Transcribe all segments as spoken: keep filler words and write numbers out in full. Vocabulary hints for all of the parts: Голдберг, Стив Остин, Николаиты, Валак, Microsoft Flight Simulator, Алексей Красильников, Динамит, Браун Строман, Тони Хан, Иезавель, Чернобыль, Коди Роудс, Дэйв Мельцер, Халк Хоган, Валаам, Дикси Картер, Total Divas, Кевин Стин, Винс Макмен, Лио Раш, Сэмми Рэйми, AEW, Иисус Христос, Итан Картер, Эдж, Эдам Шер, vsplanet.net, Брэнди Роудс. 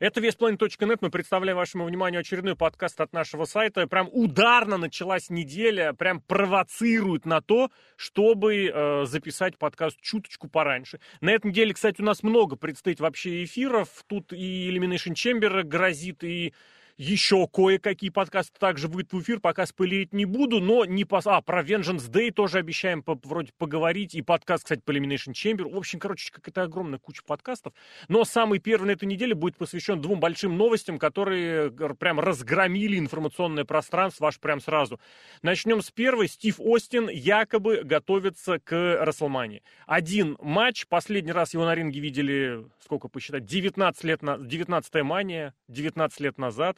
Это vsplanet точка net. Мы представляем вашему вниманию очередной подкаст от нашего сайта. Прям ударно началась неделя, прям провоцирует на то, чтобы э, записать подкаст чуточку пораньше. На этой неделе, кстати, у нас много предстоит вообще эфиров. Тут и Elimination Chamber грозит, и еще кое-какие подкасты также выйдут в эфир, пока спойлерить не буду, но не по... А, про Vengeance Day тоже обещаем по- вроде поговорить, и подкаст, кстати, по Elimination Chamber. В общем, короче, какая-то огромная куча подкастов. Но самый первый на этой неделе будет посвящен двум большим новостям, которые прям разгромили информационное пространство аж прям сразу. Начнем с первой. Стив Остин якобы готовится к WrestleMania. Один матч, последний раз его на ринге видели, сколько посчитать, девятнадцать лет назад, девятнадцатая мания, девятнадцать лет назад.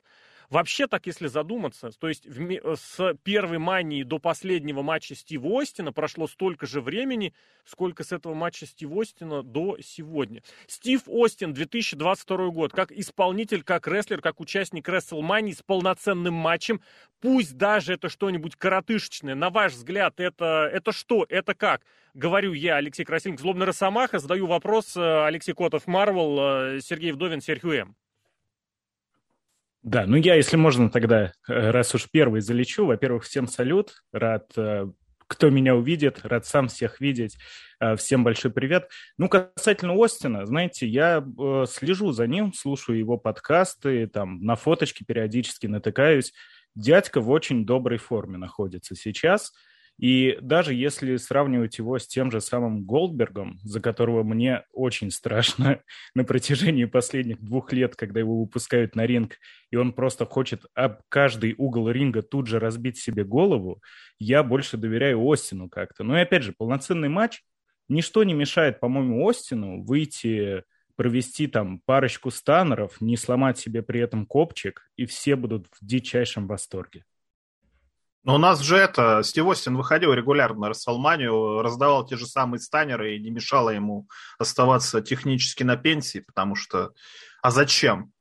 Вообще так, если задуматься, то есть в, с первой мании до последнего матча Стива Остина прошло столько же времени, сколько с этого матча Стива Остина до сегодня. Стив Остин, две тысячи двадцать второй год, как исполнитель, как рестлер, как участник WrestleMania с полноценным матчем, пусть даже это что-нибудь коротышечное, на ваш взгляд, это, это что, это как? Говорю я, Алексей Красильник, Злобный Росомаха, задаю вопрос, Алексей Котов, Марвел, Сергей Вдовин, Серхио М. Да, ну я, если можно, тогда, раз уж первый залечу, во-первых, всем салют, рад, кто меня увидит, рад сам всех видеть, всем большой привет. Ну, касательно Остина, знаете, я слежу за ним, слушаю его подкасты, там, на фоточки периодически натыкаюсь, дядька в очень доброй форме находится сейчас, и даже если сравнивать его с тем же самым Голдбергом, за которого мне очень страшно на протяжении последних двух лет, когда его выпускают на ринг, и он просто хочет об каждый угол ринга тут же разбить себе голову, я больше доверяю Остину как-то. Но и опять же, полноценный матч, ничто не мешает, по-моему, Остину выйти, провести там парочку станеров, не сломать себе при этом копчик, и все будут в дичайшем восторге. Но у нас же это, Стив Остин выходил регулярно на WrestleMania, раздавал те же самые станеры и не мешало ему оставаться технически на пенсии, потому что... А зачем?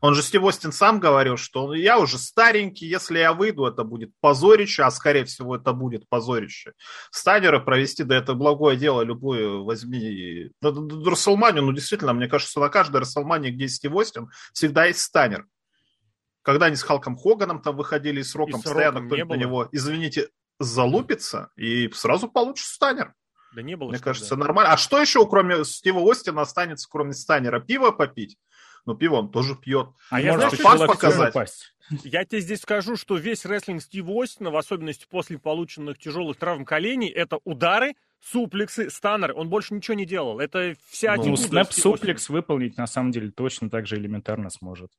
Он же, Стив Остин, сам говорил, что я уже старенький, если я выйду, это будет позорище, а скорее всего это будет позорище. Станеры провести, да это благое дело, любое возьми... WrestleMania, ну действительно, мне кажется, на каждой WrestleMania, где есть Стив Остин, всегда есть станер. Когда они с Халком Хоганом там выходили, и с Роком, и с постоянно Роком кто-нибудь на него, извините, залупится, и сразу получит станер. Да не было. Мне кажется, да. Нормально. А что еще, кроме Стива Остина, останется, кроме станера? Пиво попить? Ну, пиво он тоже пьет. А я, знаешь, пас показать. Я тебе здесь скажу, что весь рестлинг Стива Остина, в особенности после полученных тяжелых травм коленей, это удары, суплексы, станеры. Он больше ничего не делал. Это вся ну, снэп-суплекс выполнить, на самом деле, точно так же элементарно сможет.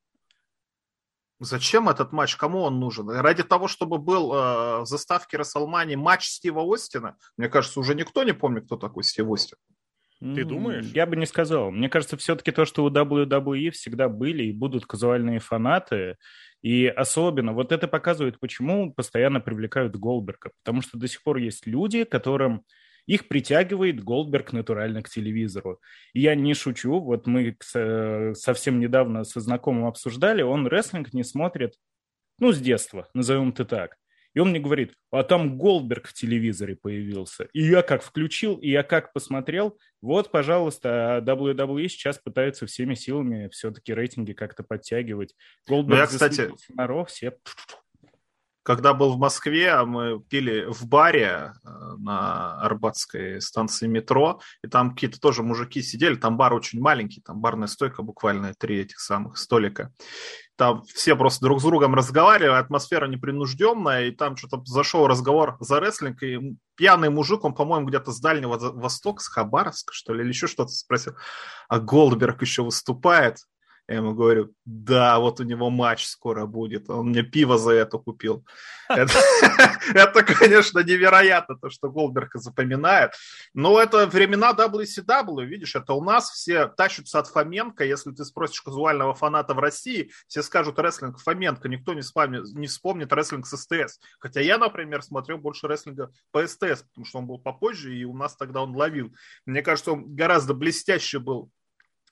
Зачем этот матч? Кому он нужен? Ради того, чтобы был э, в заставке WrestleMania матч Стива Остина? Мне кажется, уже никто не помнит, кто такой Стив Остин. Ты думаешь? Я бы не сказал. Мне кажется, все-таки то, что у дабл ю дабл ю и всегда были и будут казуальные фанаты, и особенно вот это показывает, почему постоянно привлекают Голдберга. Потому что до сих пор есть люди, которым их притягивает Голдберг натурально к телевизору. И я не шучу, вот мы совсем недавно со знакомым обсуждали, он рестлинг не смотрит, ну, с детства, назовем это так. И он мне говорит, а там Голдберг в телевизоре появился. И я как включил, и я как посмотрел, вот, пожалуйста, дабл ю дабл ю и сейчас пытаются всеми силами все-таки рейтинги как-то подтягивать. Голдберг, я, кстати... на Ро, все... Когда был в Москве, мы пили в баре на Арбатской станции метро, и там какие-то тоже мужики сидели, там бар очень маленький, там барная стойка, буквально три этих самых столика. Там все просто друг с другом разговаривали, атмосфера непринужденная, и там что-то зашел разговор за рестлинг, и пьяный мужик, он, по-моему, где-то с Дальнего Востока, с Хабаровска, что ли, или еще что-то спросил, а Голдберг еще выступает? Я ему говорю, да, вот у него матч скоро будет, он мне пиво за это купил. Это, конечно, невероятно, то, что Голдберга запоминает. Но это времена дабл ю си дабл ю, видишь, это у нас все тащатся от Фоменко. Если ты спросишь казуального фаната в России, все скажут рестлинг Фоменко, никто не вспомнит рестлинг с СТС. Хотя я, например, смотрел больше рестлинга по СТС, потому что он был попозже, и у нас тогда он ловил. Мне кажется, он гораздо блестяще был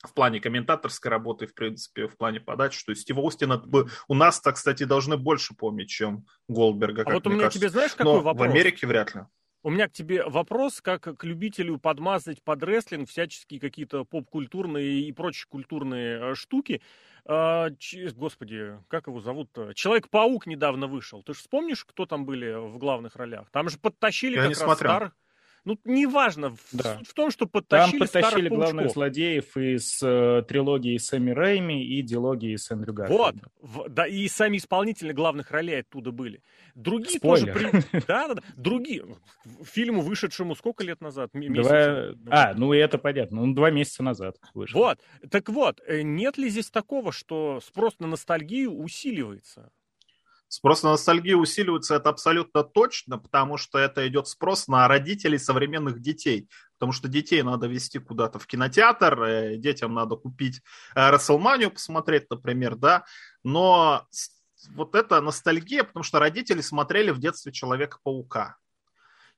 в плане комментаторской работы, в принципе, в плане подачи, что Стива Остина бы у нас-то, кстати, должны больше помнить, чем Голдберга, как а вот мне у меня кажется. Тебе, знаешь, какой но вопрос? В Америке вряд ли. У меня к тебе вопрос, как к любителю подмазать под рестлинг всяческие какие-то поп-культурные и прочие культурные штуки. А, ч... Господи, как его зовут-то? Человек-паук недавно вышел. Ты же вспомнишь, кто там были в главных ролях? Там же подтащили Я как раз старых... Ну, неважно. Да. Суть в том, что подтащили Там подтащили главных паучков. Злодеев из э, трилогии Сэмми Рэйми и дилогии с Эндрю Гарфилдом. Вот. В, да, и сами исполнители главных ролей оттуда были. Другие Спойлер. тоже... При... Да, да, да. Другие. Фильму, вышедшему сколько лет назад? М- два... А, ну и это понятно. Ну, два месяца назад вышел. Вот. Так вот, нет ли здесь такого, что спрос на ностальгию усиливается? Спрос на ностальгию усиливается, это абсолютно точно, потому что это идет спрос на родителей современных детей. Потому что детей надо везти куда-то в кинотеатр, детям надо купить WrestleMania, посмотреть, например, да. Но вот это ностальгия, потому что родители смотрели в детстве Человека-паука.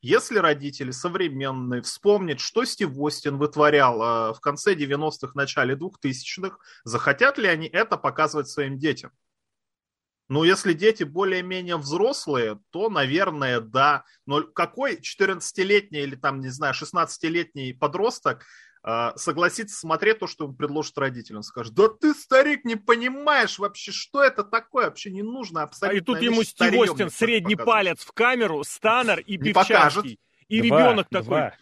Если родители современные вспомнят, что Стив Остин вытворял в конце девяностых, начале двухтысячных, захотят ли они это показывать своим детям? Ну, если дети более-менее взрослые, то, наверное, да. Но какой четырнадцатилетний или, там, не знаю, шестнадцатилетний подросток э, согласится смотреть то, что ему предложит родитель? Он скажет, да ты, старик, не понимаешь вообще, что это такое, вообще не нужно абсолютно. А и тут ему Стив Остин средний показывает. Палец в камеру, Станнер и Певчанский. И два, ребенок такой... Два.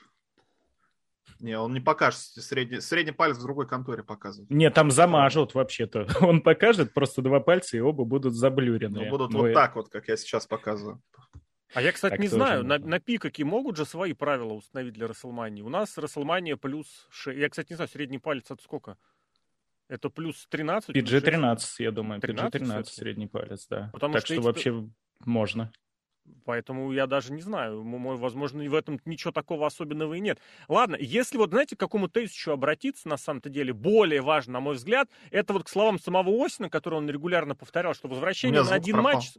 Не, он не покажет. Средний, средний палец в другой конторе показывает. Не, там замажут вообще-то. Он покажет просто два пальца, и оба будут заблюрены. Ну, будут Вы... вот так вот, как я сейчас показываю. А я, кстати, так не знаю. На, на пикаке могут же свои правила установить для WrestleMania? У нас WrestleMania плюс шесть. Я, кстати, не знаю, средний палец от сколько? Это плюс тринадцать? пи джи тринадцать, я думаю. пи джи тринадцать средний палец, да. Потому так что, что вообще это... можно. Поэтому я даже не знаю, возможно, в этом ничего такого особенного и нет. Ладно, если вот, знаете, к какому тезису обратиться, на самом-то деле, более важно, на мой взгляд, это вот к словам самого Осина, который он регулярно повторял, что возвращение на один пропал. матч...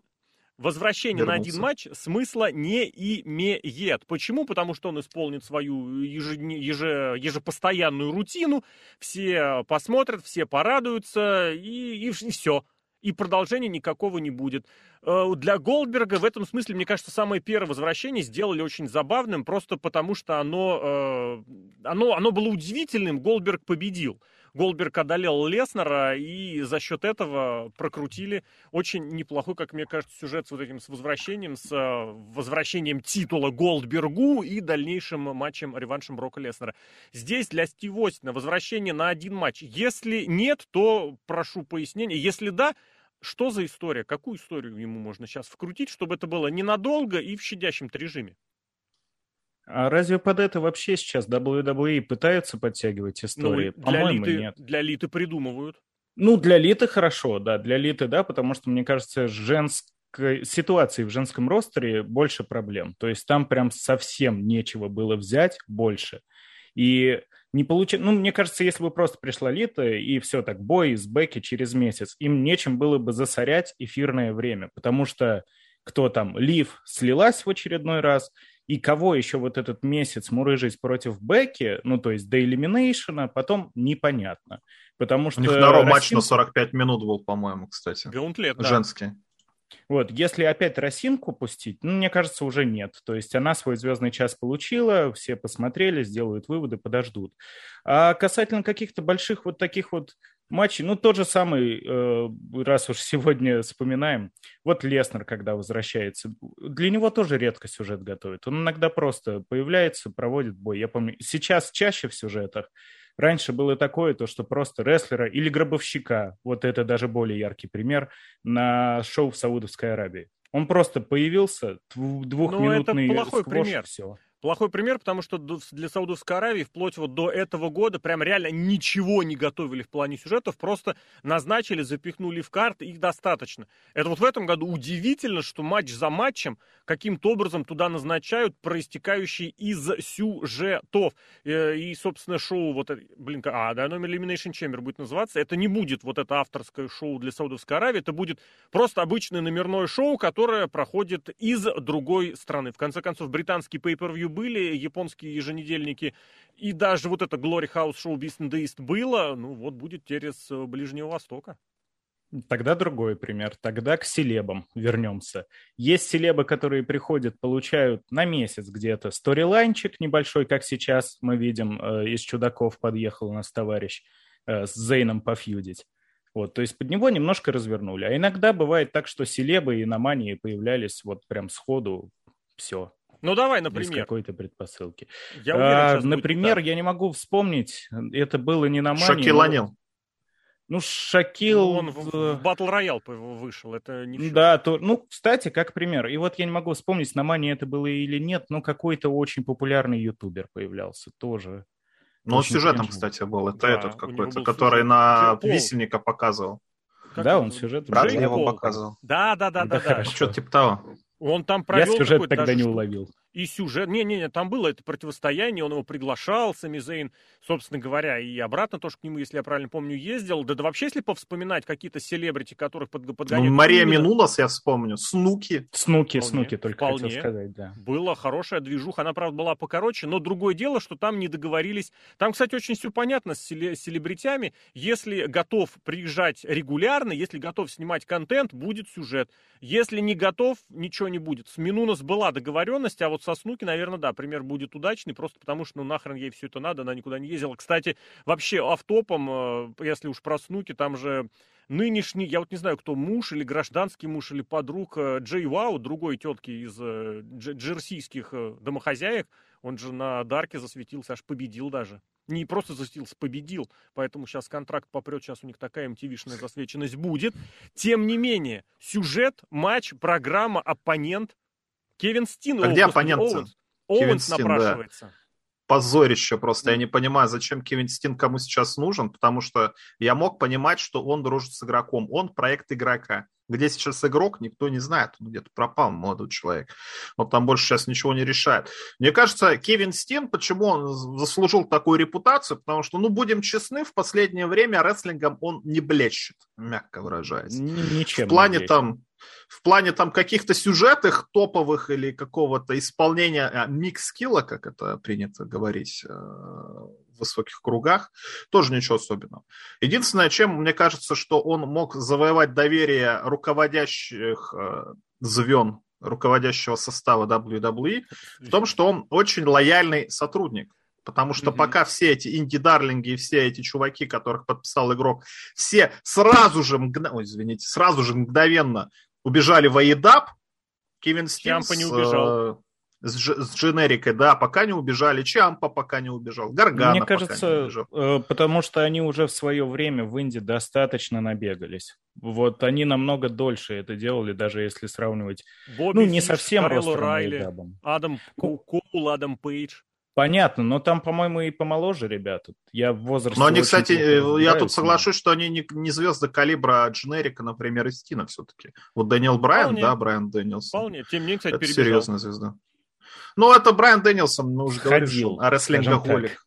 Возвращение Вернулся. на один матч смысла не имеет. Почему? Потому что он исполнит свою еже, еже, ежепостоянную рутину, все посмотрят, все порадуются, и, и, и все. И продолжения никакого не будет. Для Голдберга в этом смысле, мне кажется, самое первое возвращение сделали очень забавным, просто потому что оно, оно, оно было удивительным. Голдберг победил. Голдберг одолел Леснера, и за счет этого прокрутили очень неплохой, как мне кажется, сюжет с вот этим с возвращением, с возвращением титула Голдбергу и дальнейшим матчем, реваншем Брока Леснера. Здесь для Стива Остина возвращение на один матч. Если нет, то прошу пояснения. Если да, что за история? Какую историю ему можно сейчас вкрутить, чтобы это было ненадолго и в щадящем-то режиме? А разве под это вообще сейчас дабл ю дабл ю и пытаются подтягивать истории? Ну, По-моему, Литы, нет. Для Литы придумывают. Ну, для Литы хорошо, да, для Литы, да, потому что, мне кажется, женской ситуации в женском ростере больше проблем. То есть там прям совсем нечего было взять больше. И... Не получи... Ну, мне кажется, если бы просто пришла Лита и все так, бой с Беки через месяц, им нечем было бы засорять эфирное время, потому что кто там, Лив слилась в очередной раз, и кого еще вот этот месяц мурыжить против Беки, ну, то есть до Элиминейшена, потом непонятно, потому что... У них второй Россия... матч на сорок пять минут был, по-моему, кстати, Гаунтлет, да. Женский. Вот, если опять Росинку пустить, ну, мне кажется, уже нет. То есть она свой звездный час получила, все посмотрели, сделают выводы, подождут. А касательно каких-то больших вот таких вот матчей, ну, тот же самый, э, раз уж сегодня вспоминаем, вот Леснер, когда возвращается, для него тоже редко сюжет готовит. Он иногда просто появляется, проводит бой. Я помню, сейчас чаще в сюжетах. Раньше было такое, то, что просто рестлера или гробовщика, вот это даже более яркий пример, на шоу в Саудовской Аравии. Он просто появился, двухминутный сквош. Ну, это плохой пример. Все. Плохой пример, потому что для Саудовской Аравии вплоть вот до этого года прям реально ничего не готовили в плане сюжетов, просто назначили, запихнули в карты, их достаточно. Это вот в этом году удивительно, что матч за матчем каким-то образом туда назначают проистекающие из сюжетов. И, собственно, шоу вот... Блин, а, да, номер Elimination Chamber будет называться. Это не будет вот это авторское шоу для Саудовской Аравии, это будет просто обычное номерное шоу, которое проходит из другой страны. В конце концов, британский pay-per-view были, японские еженедельники, и даже вот это Glory House Show Business Day было, ну вот будет через Ближнего Востока. Тогда другой пример. Тогда к селебам вернемся. Есть селебы, которые приходят, получают на месяц где-то сторилайнчик небольшой, как сейчас мы видим, из «Чудаков» подъехал у нас товарищ с Зейном пофьюдить. Вот, то есть под него немножко развернули. А иногда бывает так, что селебы и иномании появлялись вот прям сходу, все. Ну, давай, например. Без какой-то предпосылки. Я уверен, а, например, будет, да. Я не могу вспомнить, это было не на мании. Шакил Анил. Ну, Шакил... Ну, он в Battle Royale вышел, это не... Да, то... ну, кстати, как пример. И вот я не могу вспомнить, на мании это было или нет, но какой-то очень популярный ютубер появлся тоже. Ну, он сюжетом, кстати, был. Это да, этот какой-то, который сюжет. На Пол. Висельника показывал. Как да, он сюжет. Брат его показывал. Да, да, да, да. да, да. Что-то типа того. Он там провел... Я сюжет тогда даже... не уловил. И сюжет... Не-не-не, там было это противостояние, он его приглашал, Сами Зейн, собственно говоря, и обратно тоже к нему, если я правильно помню, ездил. Да, да вообще, если повспоминать какие-то селебрити, которых под... подгоняют... Ну, Мария Минулас, я вспомню, Снуки. Снуки, вполне, Снуки, только вполне хотел сказать, да. Была хорошая движуха, она, правда, была покороче, но другое дело, что там не договорились. Там, кстати, очень все понятно с селебритями. Если готов приезжать регулярно, если готов снимать контент, будет сюжет. Если не готов, ничего не будет. С Минулас была договоренность, а вот со Снуки, наверное, да, пример будет удачный, просто потому что, ну, нахрен ей все это надо, она никуда не ездила. Кстати, вообще, автопом, если уж про Снуки, там же нынешний, я вот не знаю, кто муж, или гражданский муж, или подруг Джей Вау, другой тетки из джерсийских домохозяек, он же на Дарке засветился, аж победил даже. Не просто засветился, победил, поэтому сейчас контракт попрет, сейчас у них такая эм ти ви-шная засвеченность будет. Тем не менее, сюжет, матч, программа, оппонент, Кевин Стин. А где оппонент-то? Оуэнс напрашивается. Да. Позорище просто. Я не понимаю, зачем Кевин Стин кому сейчас нужен, потому что я мог понимать, что он дружит с игроком. Он проект игрока. Где сейчас игрок, никто не знает. Он где-то пропал, молодой человек. Он там больше сейчас ничего не решает. Мне кажется, Кевин Стин, почему он заслужил такую репутацию? Потому что, ну, будем честны, в последнее время рестлингом он не блещет, мягко выражаясь. Ничем в плане не там... В плане там каких-то сюжетов топовых или какого-то исполнения микс-скилла, как это принято говорить в высоких кругах, тоже ничего особенного. Единственное, чем, мне кажется, что он мог завоевать доверие руководящих звен, руководящего состава дабл ю дабл ю и, в том, что он очень лояльный сотрудник. Потому что mm-hmm. пока все эти инди-дарлинги и все эти чуваки, которых подписал игрок, все сразу же, мгно... Ой, извините, сразу же мгновенно убежали в AEW, Кевин Стин с, э, с, ж, с дженерикой, да, пока не убежали, Чампа пока не убежал, Гаргана Мне кажется, пока не убежал. Э, потому что они уже в свое время в Индии достаточно набегались. Вот они намного дольше это делали, даже если сравнивать, Бобби ну, не Фиш, совсем ростом AEW. Адам Коул, Адам Пейдж. Понятно, но там, по-моему, и помоложе ребята. Я в возрасте... Но они, кстати, я тут соглашусь, что они не, не звезды калибра Дженерика, например, и Стина все-таки. Вот Дэниел Брайан, вполне, да, Брайан Дэниелсон. Вполне, тем не менее, кстати, это перебежал. Серьезная звезда. Ну, это Брайан Дэниелсон, ну, уже говорил, а рестлингоголик.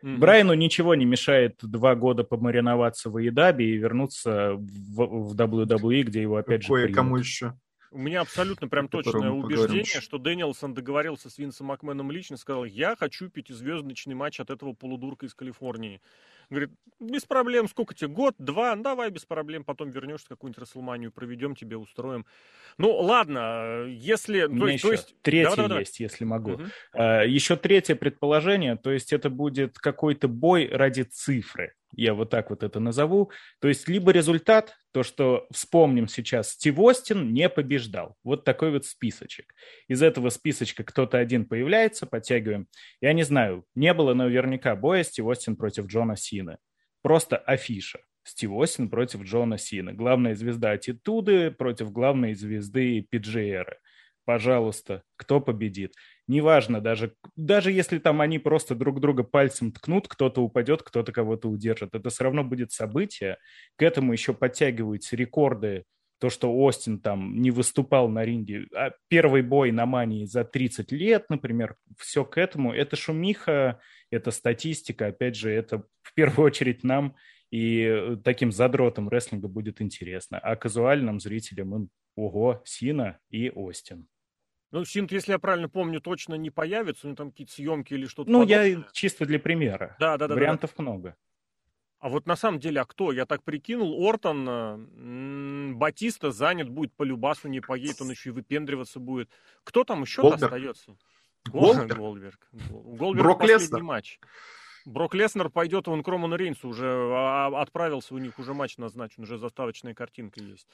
Брайану ничего не мешает два года помариноваться в AEW и вернуться в, в дабл ю дабл ю и, где его опять же приедут. Кое-кому еще. У меня абсолютно прям точное убеждение, поговорим. Что Дэниелсон договорился с Винсом Макменом лично, сказал, я хочу пятизвездочный матч от этого полудурка из Калифорнии. Говорит, без проблем, сколько тебе, год, два, давай без проблем, потом вернешься, какую-нибудь Расселманию проведем, тебе устроим. Ну, ладно, если... У меня то, еще то есть... третье давай, давай, есть, давай. Если могу. Угу. А, еще третье предположение, то есть это будет какой-то бой ради цифры. Я вот так вот это назову. То есть либо результат, то, что вспомним сейчас, Стив Остин не побеждал. Вот такой вот списочек. Из этого списочка кто-то один появляется, подтягиваем. Я не знаю, не было наверняка боя Стив Остин против Джона Сины. Просто афиша. Стив Остин против Джона Сины. Главная звезда Аттитуды против главной звезды пи джи эр. Пожалуйста, кто победит? Неважно, даже, даже если там они просто друг друга пальцем ткнут, кто-то упадет, кто-то кого-то удержит. Это все равно будет событие. К этому еще подтягиваются рекорды. То, что Остин там не выступал на ринге. А первый бой на мании за тридцать лет, например, все к этому. Это шумиха, это статистика. Опять же, это в первую очередь нам и таким задротам рестлинга будет интересно. А казуальным зрителям им ого, Сина и Остин. Ну, Синт, если я правильно помню, точно не появится, у него там какие-то съемки или что-то. Ну, подобное. Я чисто для примера. Да, да, да. Вариантов да. много. А вот на самом деле, а кто? Я так прикинул, Ортон, м-м, Батиста занят будет, по любасу не поедет, он еще и выпендриваться будет. Кто там еще остается? Голдберг. Голдберг. Голдберг Брок последний Леснер. Матч. Брок Леснер пойдет, он к Роману Рейнсу уже отправился, у них уже матч назначен, уже заставочная картинка есть.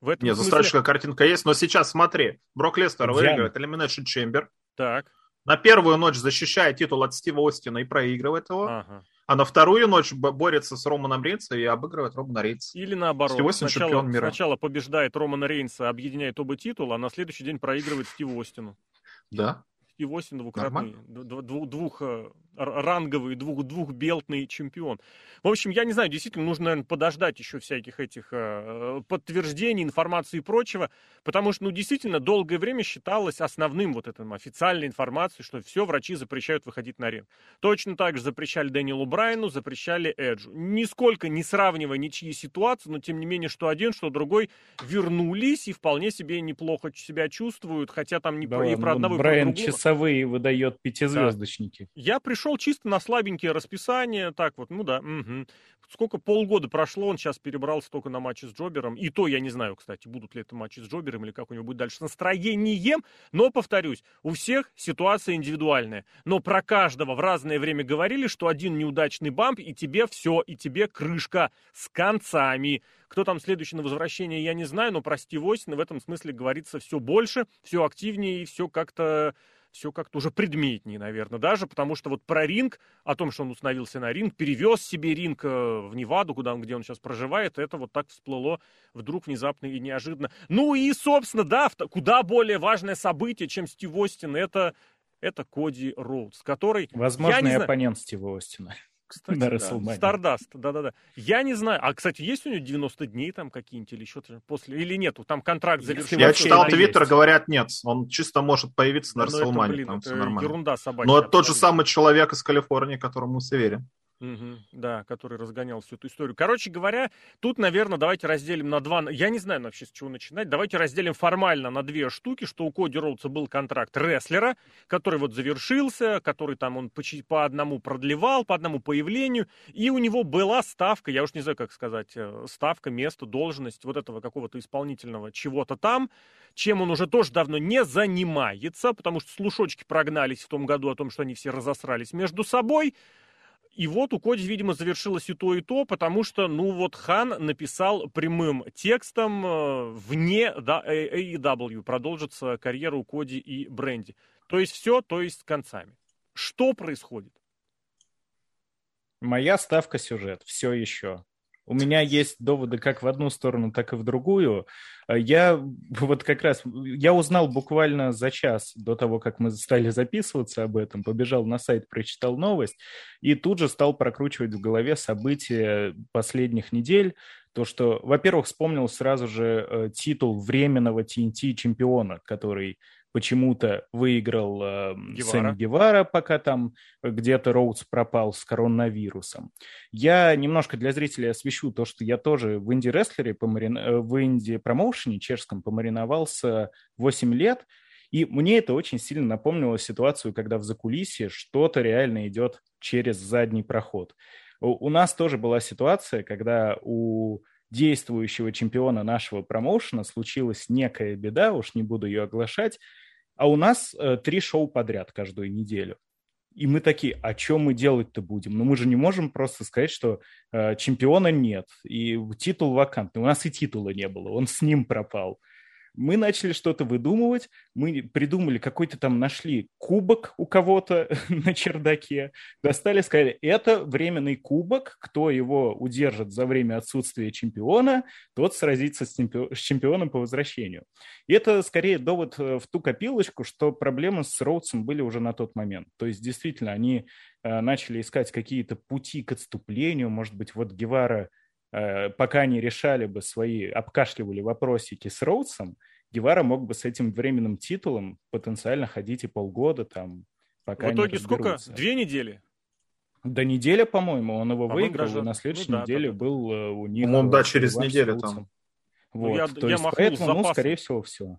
В этом Нет, смысле... заставочная картинка есть, но сейчас смотри, Брок Леснер выигрывает Elimination Chamber. Так. На первую ночь защищает титул от Стива Остина и проигрывает его. Ага. А на вторую ночь борется с Романом Рейнсом и обыгрывает Романа Рейнса. Или наоборот. Стив Остин сначала, чемпион мира. Сначала побеждает Романа Рейнса, объединяет оба титула, а на следующий день проигрывает Стиву Остину. Да. Стив Остин двукратный, двухранговый, двух, двухбелтный чемпион. В общем, я не знаю, действительно, нужно, наверное, подождать еще всяких этих подтверждений, информации и прочего, потому что, ну, действительно, долгое время считалось основным вот этим официальной информацией, что все, врачи запрещают выходить на ринг. Точно так же запрещали Дэниелу Брайану, запрещали Эджу. Нисколько не сравнивая ничьи ситуации, но, тем не менее, что один, что другой вернулись и вполне себе неплохо себя чувствуют, хотя там не да, про, и про одного, и про другого. Выдает пятизвездочники. Да. Я пришел чисто на слабенькие расписания, так вот, ну да, угу. Сколько, полгода прошло, он сейчас перебрался только на матчи с Джобером, и то я не знаю, кстати, будут ли это матчи с Джобером, или как у него будет дальше с настроением, но, повторюсь, у всех ситуация индивидуальная, но про каждого в разное время говорили, что один неудачный бамп, и тебе все, и тебе крышка с концами. Кто там следующий на возвращение, я не знаю, но про Стива Остина в этом смысле говорится все больше, все активнее, и все как-то... все как-то уже предметнее, наверное, даже, потому что вот про ринг, о том, что он установился на ринг, перевез себе ринг в Неваду, куда он, где он сейчас проживает, это вот так всплыло вдруг внезапно и неожиданно. Ну и, собственно, да, куда более важное событие, чем Стив Остин, это, это Коди Роудс, который... Возможный оппонент Стива Остина. Кстати, на да. Стардаст, да-да-да. Я не знаю, а, кстати, есть у него девяносто дней там какие-нибудь или что-то после, или нет, там контракт завершился. Я читал Твиттер, говорят, нет, он чисто может появиться на WrestleMania, там все нормально. Ерунда собачья. Но это тот же самый человек из Калифорнии, которому все верят. Угу, да, который разгонял всю эту историю. Короче говоря, тут, наверное, давайте разделим на два... Я не знаю вообще, с чего начинать. Давайте разделим формально на две штуки, что у Коди Роудса был контракт рестлера, который вот завершился, который там он по, по одному продлевал, по одному появлению, и у него была ставка, я уж не знаю, как сказать, ставка, место, должность вот этого какого-то исполнительного чего-то там, чем он уже тоже давно не занимается, потому что слушочки прогнались в том году о том, что они все разосрались между собой. И вот у Коди, видимо, завершилось и то, и то, потому что, ну вот, Хан написал прямым текстом вне эй и дабл ю продолжится карьера у Коди и Брэнди. То есть все, то есть с концами. Что происходит? Моя ставка сюжет. Все еще. У меня есть доводы как в одну сторону, так и в другую. Я вот как раз, я узнал буквально за час до того, как мы стали записываться об этом, побежал на сайт, прочитал новость и тут же стал прокручивать в голове события последних недель. То, что, во-первых, вспомнил сразу же титул временного ти эн ти чемпиона, который... Почему-то выиграл э, Сэм Гевара, пока там где-то Роудс пропал с коронавирусом. Я немножко для зрителей освещу то, что я тоже в инди-рестлере, помарин... в инди-промоушене чешском помариновался восемь лет, и мне это очень сильно напомнило ситуацию, когда в закулисье что-то реально идет через задний проход. У нас тоже была ситуация, когда у... действующего чемпиона нашего промоушена случилась некая беда, уж не буду ее оглашать, а у нас э, три шоу подряд каждую неделю. И мы такие, а что мы делать-то будем? Ну мы же не можем просто сказать, что э, чемпиона нет, и титул вакантный. У нас и титула не было, он с ним пропал. Мы начали что-то выдумывать, мы придумали, какой-то там нашли кубок у кого-то на чердаке, достали, сказали, это временный кубок, кто его удержит за время отсутствия чемпиона, тот сразится с, чемпи- с чемпионом по возвращению. И это скорее довод в ту копилочку, что проблемы с Роудсом были уже на тот момент. То есть действительно они э, начали искать какие-то пути к отступлению, может быть, вот Гевара... пока они решали бы свои, обкашливали вопросики с Роудсом, Гевара мог бы с этим временным титулом потенциально ходить и полгода там, пока в итоге сколько? Две недели? Да неделя, по-моему, он его по-моему, выиграл, даже... и на следующей ну, да, неделе да, да. был у них... По-моему, да, через неделю там. Вот, ну, я, то я есть, поэтому, запасом. ну, скорее всего, все.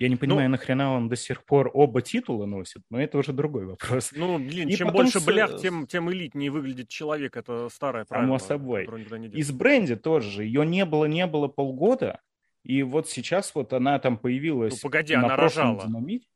Я не понимаю, ну, нахрена он до сих пор оба титула носит, но это уже другой вопрос. Ну, блин, и чем больше с... блях, тем, тем элитнее выглядит человек. Это старое правило. Само собой. Из Брэнди тоже. Ее не было-не было полгода, и вот сейчас вот она там появилась. Ну, погоди, на она рожала. Динамите.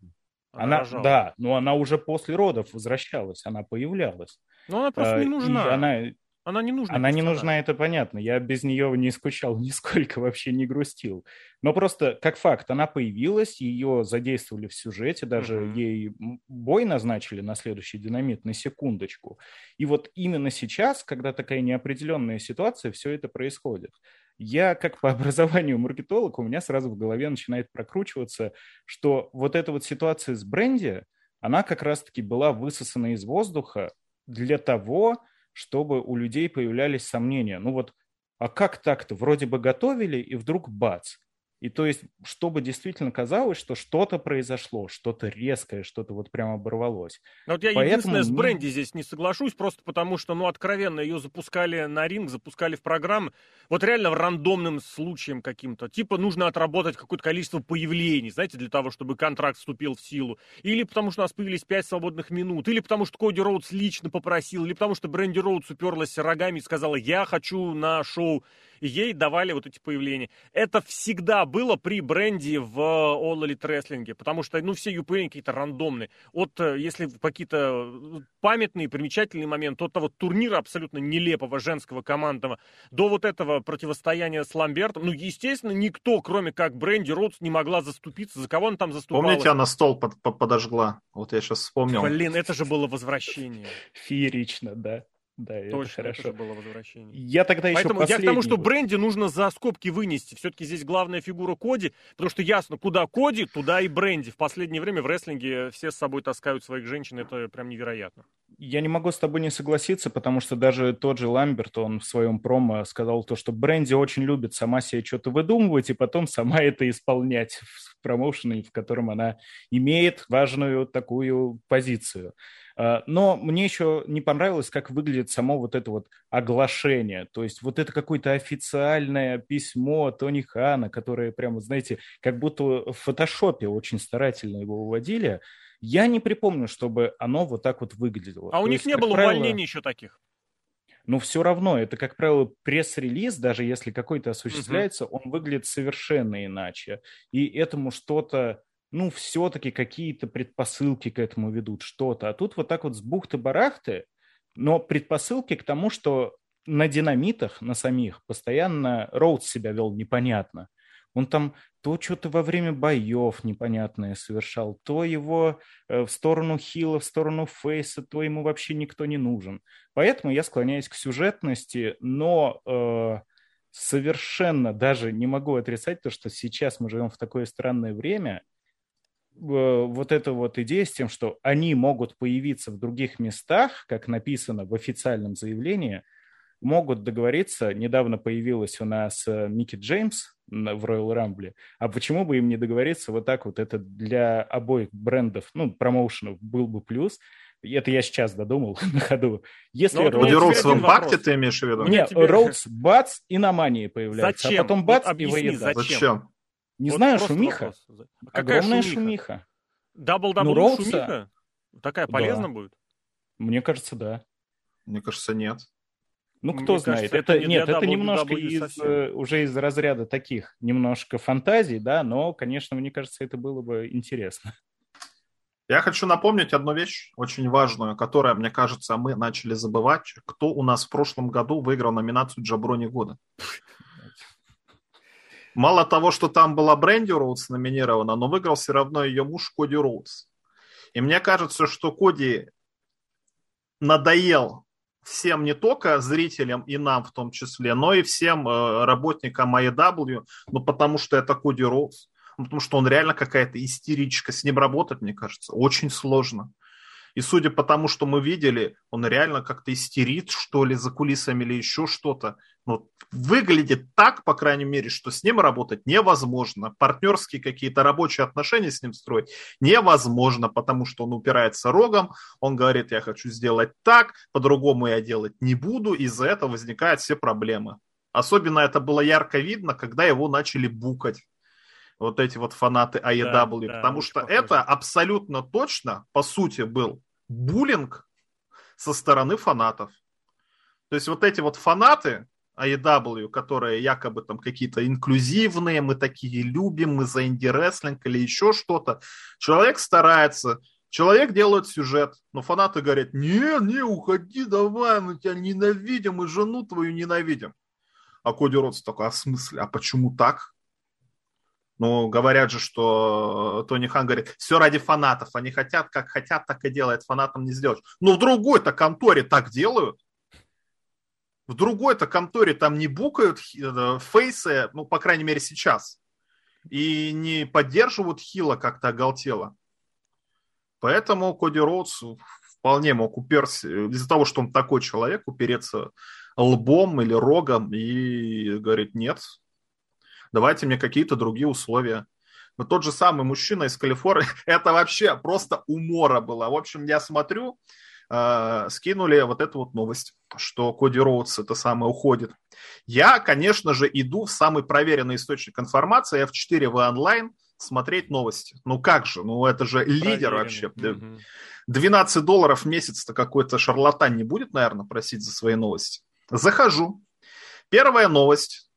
Она, она да, но она уже после родов возвращалась, она появлялась. Но она просто а, не нужна. Она, она не нужна. Она не нужна, это понятно. Я без нее не скучал нисколько, вообще не грустил. Но просто как факт, она появилась, ее задействовали в сюжете, даже uh-huh. ей бой назначили на следующий Динамит, на секундочку. И вот именно сейчас, когда такая неопределенная ситуация, все это происходит. Я, как по образованию маркетолог, у меня сразу в голове начинает прокручиваться, что вот эта вот ситуация с Брэнди, она как раз-таки была высосана из воздуха для того, чтобы у людей появлялись сомнения. Ну вот, а как так-то? Вроде бы готовили, и вдруг бац. И то есть, чтобы действительно казалось, что что-то произошло, что-то резкое, что-то вот прям оборвалось. Но вот я Поэтому... единственное с Брэнди здесь не соглашусь, просто потому что, ну, откровенно, ее запускали на ринг, запускали в программы, вот реально рандомным случаем каким-то. Типа нужно отработать какое-то количество появлений, знаете, для того, чтобы контракт вступил в силу. Или потому что у нас появились пять свободных минут, или потому что Коди Роудс лично попросил, или потому что Брэнди Роудс уперлась рогами и сказала «я хочу на шоу». И ей давали вот эти появления. Это всегда было при Брэнди в All Elite Wrestling, потому что, ну, все ее появления какие-то рандомные. От, если какие-то памятные, примечательные моменты, от того турнира абсолютно нелепого женского командного до вот этого противостояния с Ламбертом, ну, естественно, никто, кроме как Брэнди Роудс, не могла заступиться. За кого она там заступалась? Помните, она стол под, под, подожгла? Вот я сейчас вспомнил. Блин, это же было возвращение. Феерично, да. Да, это Точно, хорошо. Это было возвращение. Я тогда еще Поэтому я к тому, что Брэнди нужно за скобки вынести. Все-таки здесь главная фигура Коди, потому что ясно, куда Коди, туда и Брэнди. В последнее время в рестлинге все с собой таскают своих женщин, это прям невероятно. Я не могу с тобой не согласиться, потому что даже тот же Ламберт, он в своем промо сказал то, что Брэнди очень любит сама себе что-то выдумывать и потом сама это исполнять в промоушене, в котором она имеет важную такую позицию. Но мне еще не понравилось, как выглядит само вот это вот оглашение. То есть вот это какое-то официальное письмо Тони Хана, которое прямо, знаете, как будто в фотошопе очень старательно его выводили. Я не припомню, чтобы оно вот так вот выглядело. А у них не было увольнений еще таких? Но все равно это, как правило, пресс-релиз, даже если какой-то осуществляется, угу. он выглядит совершенно иначе. И этому что-то... ну, все-таки какие-то предпосылки к этому ведут, что-то. А тут вот так вот с бухты-барахты, но предпосылки к тому, что на динамитах, на самих, постоянно Роудс себя вел непонятно. Он там то что-то во время боев непонятное совершал, то его в сторону хила, в сторону фейса, то ему вообще никто не нужен. Поэтому я склоняюсь к сюжетности, но... Э- совершенно даже не могу отрицать то, что сейчас мы живем в такое странное время. Вот эта вот идея с тем, что они могут появиться в других местах, как написано в официальном заявлении, могут договориться. Недавно появилась у нас Микки Джеймс в Royal Rumble. А почему бы им не договориться вот так вот? Это для обоих брендов, ну, промоушенов был бы плюс. Это я сейчас додумал на ходу. Если ну, Роудс... Роудс в Импакте ты имеешь в виду? Нет, тебе... Роудс, бац, и на мании появляется. Зачем? А потом бац, вот и выедает. Зачем? Не вот знаю, шумиха. Вопрос. Какая огромная шумиха. Дабл-дабл ну, Роудса... шумиха? Такая полезна да. будет? Мне кажется, да. Мне кажется, нет. Ну, кто Мне знает. Кажется, это, это не нет, это немножко из, уже из разряда таких, немножко фантазий, да, но, конечно, мне кажется, это было бы интересно. Я хочу напомнить одну вещь, очень важную, которая, мне кажется, мы начали забывать. Кто у нас в прошлом году выиграл номинацию «Джаброни года»? Мало того, что там была Брэнди Роудс номинирована, но выиграл все равно ее муж Коди Роудс. И мне кажется, что Коди надоел всем, не только зрителям и нам в том числе, но и всем работникам эй и дабл ю, ну, потому что это Коди Роудс. Потому что он реально какая-то истеричка. С ним работать, мне кажется, очень сложно. И судя по тому, что мы видели, он реально как-то истерит, что ли, за кулисами или еще что-то. Но выглядит так, по крайней мере, что с ним работать невозможно. Партнерские какие-то рабочие отношения с ним строить невозможно, потому что он упирается рогом, он говорит, я хочу сделать так, по-другому я делать не буду. Из-за этого возникают все проблемы. Особенно это было ярко видно, когда его начали букать. вот эти вот фанаты эй и дабл ю, да, потому да, что это похоже. Абсолютно точно, по сути, был буллинг со стороны фанатов. То есть вот эти вот фанаты эй и дабл ю, которые якобы там какие-то инклюзивные, мы такие любим, мы за инди-рестлинг или еще что-то. Человек старается, человек делает сюжет, но фанаты говорят, не, не, уходи, давай, мы тебя ненавидим и жену твою ненавидим. А Коди Роудс такой, а в смысле, а почему так? Ну, говорят же, что Тони Хан говорит, все ради фанатов, они хотят, как хотят, так и делают, фанатам не сделаешь. Но в другой-то конторе так делают. В другой-то конторе там не букают фейсы, ну, по крайней мере, сейчас. И не поддерживают хила как-то оголтело. Поэтому Коди Роудс вполне мог уперся, из-за того, что он такой человек, упереться лбом или рогом и говорит, нет, давайте мне какие-то другие условия. Но тот же самый мужчина из Калифорнии, это вообще просто умора была. В общем, я смотрю... скинули вот эту вот новость, что Коди Роудс это самое уходит. Я, конечно же, иду в самый проверенный источник информации, эф четыре вэ онлайн, смотреть новости. Ну как же, ну это же лидер вообще. Угу. двенадцать долларов в месяц-то какой-то шарлатан не будет, наверное, просить за свои новости. Захожу. Первая новость,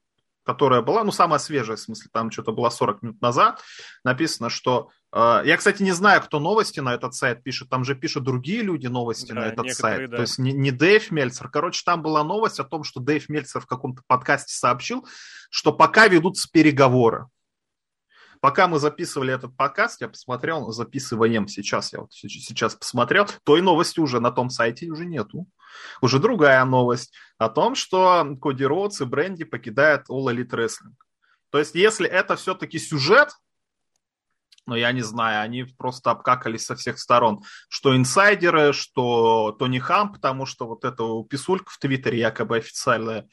которая была, ну самая свежая, в смысле, там что-то было сорок минут назад, написано, что... Я, кстати, не знаю, кто новости на этот сайт пишет. Там же пишут другие люди новости да, на этот сайт. Да. То есть не, не Дэйв Мельцер. Короче, там была новость о том, что Дэйв Мельцер в каком-то подкасте сообщил, что пока ведутся переговоры. Пока мы записывали этот подкаст, я посмотрел, записываем сейчас, я вот сейчас посмотрел, той новости уже на том сайте уже нету. Уже другая новость о том, что Коди Роудс и Брэнди покидают All Elite Wrestling. То есть если это все-таки сюжет, но я не знаю, они просто обкакались со всех сторон. Что инсайдеры, что Тони Хан, потому что вот эта писулька в Твиттере, якобы официальное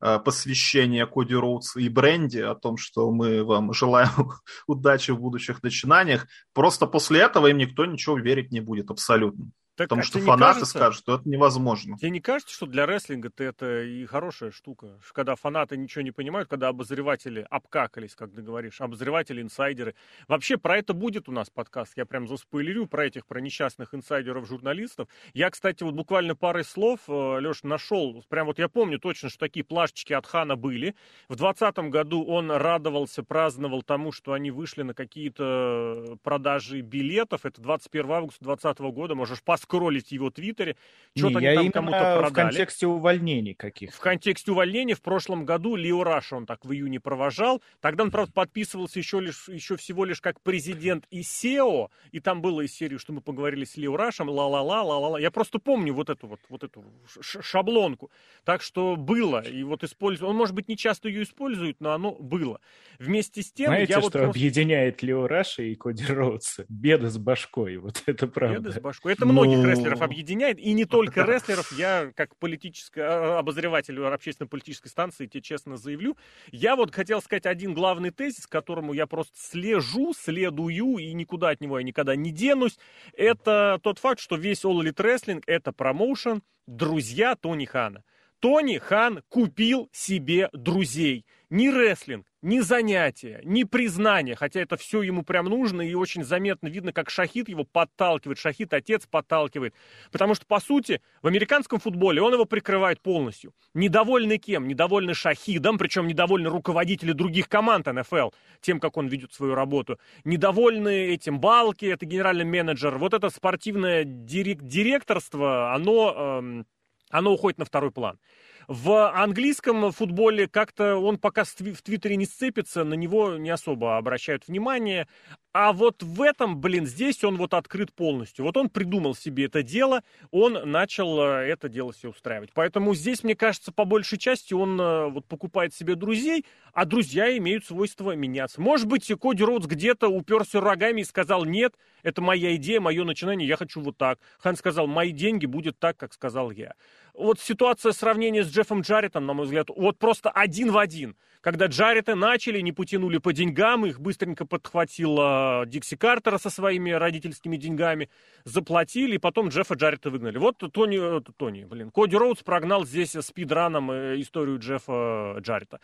посвящение Коди Роудс и Брэнди о том, что мы вам желаем удачи в будущих начинаниях. Просто после этого им никто ничего верить не будет абсолютно. Так, потому а что фанаты кажется, скажут, что это невозможно. Тебе не кажется, что для рестлинга-то это и хорошая штука? Когда фанаты ничего не понимают, когда обозреватели обкакались, как ты говоришь, обозреватели, инсайдеры. Вообще про это будет у нас подкаст. Я прям заспойлерю про этих, про несчастных инсайдеров-журналистов. Я, кстати, вот буквально парой слов, Леш, нашел. Прям вот я помню точно, что такие плашечки от Хана были. В двадцатом году он радовался, праздновал тому, что они вышли на какие-то продажи билетов. Это двадцать первого августа двадцатого года. Можешь посмотреть. Скроллить его твиттере, что-то они там кому-то продали. В контексте увольнений каких-то. В контексте увольнений в прошлом году Лио Раш он так в июне провожал. Тогда он, правда, подписывался еще, лишь, еще всего лишь как президент и сео, и там было из серии, что мы поговорили с Лио Рашем, ла-ла-ла, ла-ла-ла. Я просто помню вот эту вот, вот эту шаблонку. Так что было, и вот использую. Он, может быть, не часто ее использует, но оно было. Вместе с тем... Знаете, я вот что просто... объединяет Лио Раша и Коди Роудса? Беда с башкой, вот это правда. Беда с башкой. Это многие рестлеров объединяет, и не только рестлеров. Я, как политическая, обозреватель общественно-политической станции, тебе честно заявлю. Я вот хотел сказать один главный тезис, которому я просто слежу, следую, и никуда от него я никогда не денусь. Это тот факт, что весь All Elite Wrestling — это промоушен «Друзья Тони Хана». Тони Хан купил себе друзей. Ни рестлинг, ни занятия, ни признание, хотя это все ему прям нужно, и очень заметно видно, как Шахид его подталкивает, Шахид отец подталкивает, потому что, по сути, в американском футболе он его прикрывает полностью. Недовольны кем? Недовольны Шахидом, причем недовольны руководители других команд эн эф эл, тем, как он ведет свою работу. Недовольны этим Балки, это генеральный менеджер. Вот это спортивное дирек- директорство, оно, эм, оно уходит на второй план. В английском футболе как-то он пока в Твиттере не сцепится, на него не особо обращают внимание. А вот в этом, блин, здесь он вот открыт полностью. Вот он придумал себе это дело, он начал это дело себе устраивать. Поэтому здесь, мне кажется, по большей части он вот покупает себе друзей, а друзья имеют свойство меняться. Может быть, Коди Роудс где-то уперся рогами и сказал, нет, это моя идея, мое начинание, я хочу вот так. Хан сказал, мои деньги будет так, как сказал я. Вот ситуация сравнения с Джеффом Джарреттом, на мой взгляд, вот просто один в один. Когда Джарретты начали, не потянули по деньгам, их быстренько подхватила Дикси Картера со своими родительскими деньгами, заплатили, и потом Джеффа Джарретта выгнали. Вот Тони, Тони, блин, Коди Роудс прогнал здесь спидраном историю Джеффа Джарретта.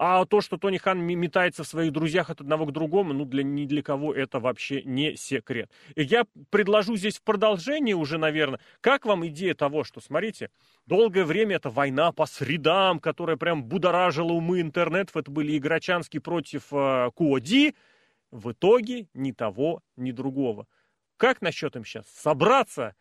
А то, что Тони Хан метается в своих друзьях от одного к другому, ну, для, ни для кого это вообще не секрет. И я предложу здесь в продолжении уже, наверное, как вам идея того, что, смотрите, долгое время это война по средам, которая прям будоражила умы интернетов, это были Играчанский против э, Коди, в итоге ни того, ни другого. Как насчет им сейчас собраться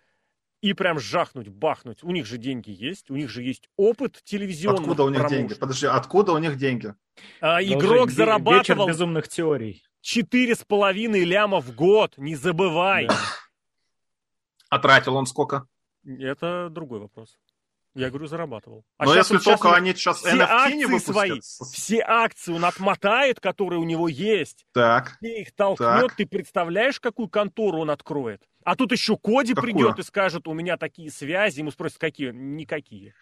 и прям жахнуть, бахнуть? У них же деньги есть, у них же есть опыт телевизионный. Откуда у них промышленных. деньги? Подожди, откуда у них деньги? А, игрок зарабатывал безумных теорий. четыре с половиной ляма в год, не забывай. Да. А тратил он сколько? Это другой вопрос. Я говорю, зарабатывал. А но сейчас, если сейчас только он... они сейчас все эн эф ти не выпустят. Свои, все акции он отмотает, которые у него есть. Так. И их толкнет. Так. Ты представляешь, какую контору он откроет? А тут еще Коди какую? Придет и скажет, у меня такие связи. Ему спросят, какие? Никакие.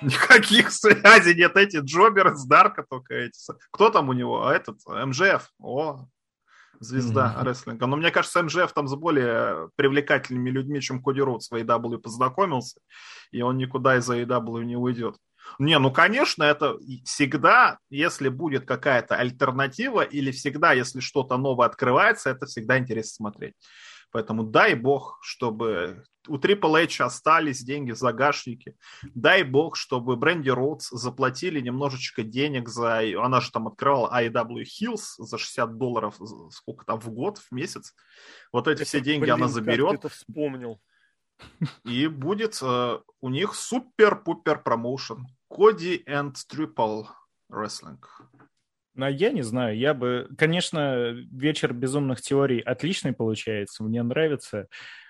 Никаких связей нет. Эти джоберы с Дарка только эти. Кто там у него? А этот? эм джей эф. О, звезда mm-hmm. рестлинга. Но мне кажется, эм джей эф там с более привлекательными людьми, чем Коди Роудс в эй дабл ю познакомился, и он никуда из эй дабл ю не уйдет. Не, ну, конечно, это всегда, если будет какая-то альтернатива или всегда, если что-то новое открывается, это всегда интересно смотреть. Поэтому дай бог, чтобы у Triple H остались деньги в загашнике. Дай бог, чтобы Брэнди Роудс заплатили немножечко денег за... Она же там открывала ай дабл ю Hills за шестьдесят долларов, сколько там, в год, в месяц. Вот эти это, все деньги блин, она заберет. Как ты это вспомнил. И будет э, у них супер-пупер промоушен. Коди and Triple Wrestling. Ну, я не знаю, я бы... Конечно, вечер безумных теорий отличный получается, мне нравится,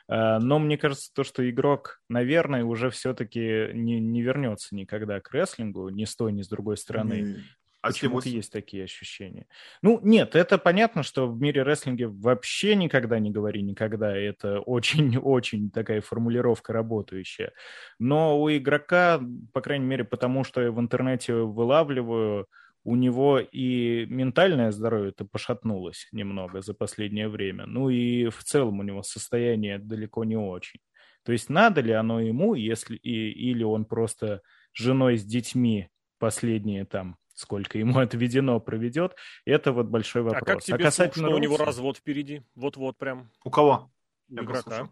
но мне кажется, то, что игрок, наверное, уже все-таки не, не вернется никогда к рестлингу, ни с той, ни с другой стороны. А почему-то есть такие ощущения. Ну, нет, это понятно, что в мире рестлинга вообще никогда не говори никогда. Это очень-очень такая формулировка работающая. Но у игрока, по крайней мере, потому что я в интернете вылавливаю, у него и ментальное здоровье-то пошатнулось немного за последнее время. Ну и в целом у него состояние далеко не очень. То есть надо ли оно ему, если и, или он просто женой с детьми последние там, сколько ему отведено, проведет, это вот большой вопрос. А как тебе а касательно слух, что у него развод впереди? Вот-вот прям. У кого? У игрока.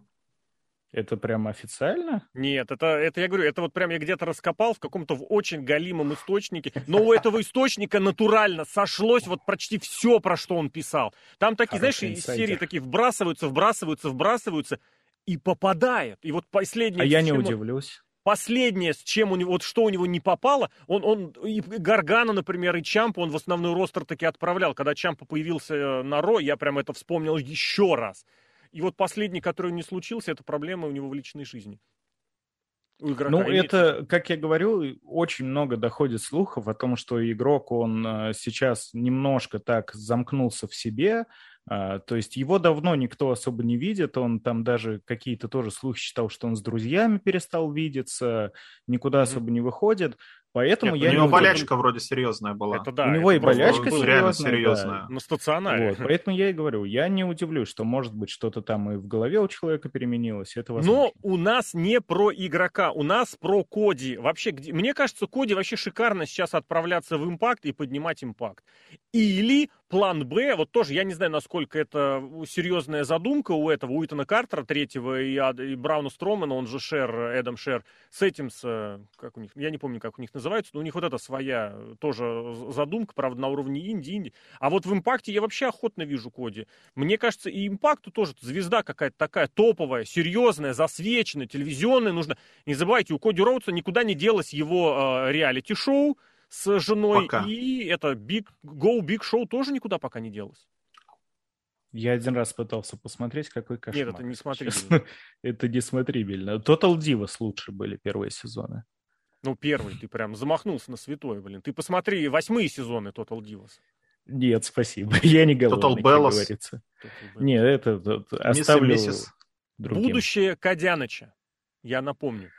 Это прям официально? Нет, это, это я говорю, это вот прям я где-то раскопал в каком-то в очень галимом источнике, но у этого источника натурально сошлось вот почти все, про что он писал. Там такие, Хороший знаешь, инсайдер. Серии такие вбрасываются, вбрасываются, вбрасываются и попадает. И вот последнее... А я не удивлюсь. Последнее, с чем у него, вот что у него не попало, он, он и Гаргана, например, и Чампа, он в основной ростер таки отправлял. Когда Чампа появился на Ро, я прям это вспомнил еще раз. И вот последний, который не случился, это проблема у него в личной жизни. У игрока ну, имеется. Это, как я говорю, очень много доходит слухов о том, что игрок, он сейчас немножко так замкнулся в себе, то есть его давно никто особо не видит, он там даже какие-то тоже слухи считал, что он с друзьями перестал видеться, никуда mm-hmm. особо не выходит. Поэтому нет, я у него не болячка говорю. Вроде серьезная была. Это, да, у него и болячка серьезная. серьезная. Да. На стационаре. Вот, поэтому я и говорю, я не удивлюсь, что, может быть, что-то там и в голове у человека переменилось. Это возможно. Но у нас не про игрока, у нас про Коди. Вообще, где... Мне кажется, Коди вообще шикарно сейчас отправляться в Импакт и поднимать Импакт. Или план Б, вот тоже, я не знаю, насколько это серьезная задумка у этого, у Итана Картера третьего и, Ад... и Брауна Стромана, он же Шер, Эдам Шер, с этим, с... как у них, я не помню, как у них называются, но у них вот эта своя тоже задумка, правда, на уровне Инди, Инди. А вот в Импакте я вообще охотно вижу Коди. Мне кажется, и Импакту тоже звезда какая-то такая топовая, серьезная, засвеченная, телевизионная нужна. Не забывайте, у Коди Роудса никуда не делось его э, реалити-шоу с женой, пока. И это Big, Go Big Show тоже никуда пока не делось. Я один раз пытался посмотреть, какой кошмар. Нет, это не смотрибельно. Это не смотрибельно. Total Divas лучше были первые сезоны. Ну, первый, ты прям замахнулся на святое, блин. Ты посмотри, восьмые сезоны Total Divas. Нет, спасибо. Я не голодный, как говорится. Нет, это вот, оставлю другим. Будущее Кодяныча, я напомню.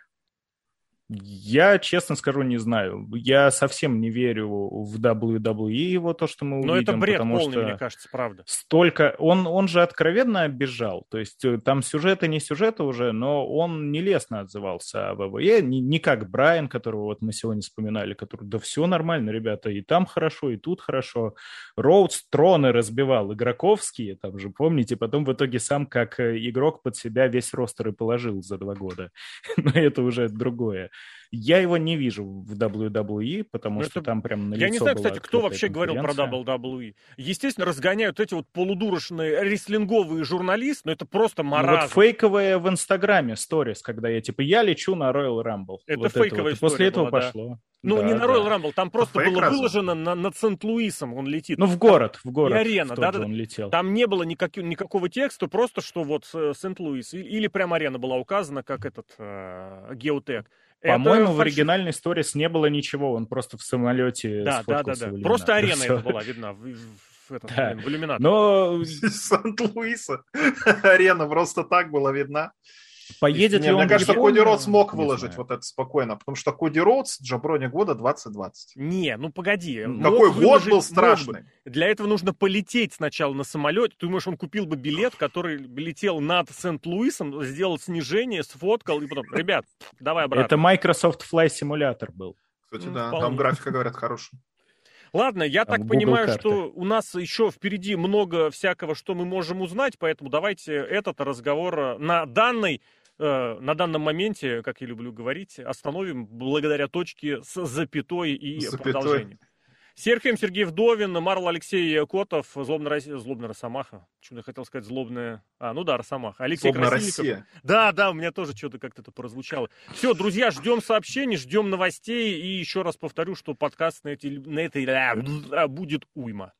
Я, честно скажу, не знаю. Я совсем не верю в дабл ю дабл ю и, вот то, что мы увидим. Но это бред полный, что мне кажется, правда. Столько... Он, он же откровенно обижал. То есть там сюжеты не сюжеты уже, но он нелестно отзывался о дабл ю дабл ю и. Не, не как Брайан, которого вот мы сегодня вспоминали, который, да все нормально, ребята, и там хорошо, и тут хорошо. Роудс троны разбивал игроковские, там же, помните, потом в итоге сам как игрок под себя весь ростер и положил за два года. Но это уже другое. Я его не вижу в дабл ю дабл ю и, потому ну, что это... там прям налицо. Я не знаю, кстати, кто вообще говорил про дабл ю дабл ю и. Естественно, разгоняют эти вот полудурочные рестлинговые журналисты, но это просто маразм. Ну, вот фейковые в Инстаграме сторис, когда я типа, я лечу на Royal Rumble. Это вот фейковая это вот. После этого была, пошло. Да. Ну, да, не на Royal да. Rumble, там просто Фейк было разум. Выложено на, над Сент-Луисом, он летит. Ну, в город, в город. И арена, да, да, он летел. Там не было никак, никакого текста, просто что вот Сент-Луис, или прям арена была указана, как этот э, геотег. По-моему, это в фальш... оригинальной сторис не было ничего, он просто в самолете да, сфоткался. Да, да, да. Просто арена все. Это была видна в, в, в, этот, да. в иллюминаторе. Но... Сент-Луиса арена просто так была видна. Поедет не, ли мне он кажется, Коди Роудс мог выложить вот это спокойно, потому что Коди Роудс Джаброни года двадцать двадцать. Не, ну погоди. Какой год был страшный. Для этого нужно полететь сначала на самолете. Ты думаешь, он купил бы билет, который летел над Сент-Луисом, сделал снижение, сфоткал и потом, ребят, давай обратно. Это Microsoft Flight Simulator был. Кстати, ну, да, вполне. Там графика, говорят, хорошая. Ладно, я так понимаю, карты. Что у нас еще впереди много всякого, что мы можем узнать, поэтому давайте этот разговор на данной на данном моменте, как я люблю говорить, остановим благодаря точке с запятой и запятой. Продолжением. Серхием Сергей Вдовин, Марл Алексей Котов, Злобная Россия, Злобная Росомаха. Почему-то я хотел сказать Злобная... А, ну да, Росомаха. Алексей Злобная Красильников. Россия. Да, да, у меня тоже что-то как-то это прозвучало. Все, друзья, ждем сообщений, ждем новостей. И еще раз повторю, что подкаст на, эти, на этой будет уйма.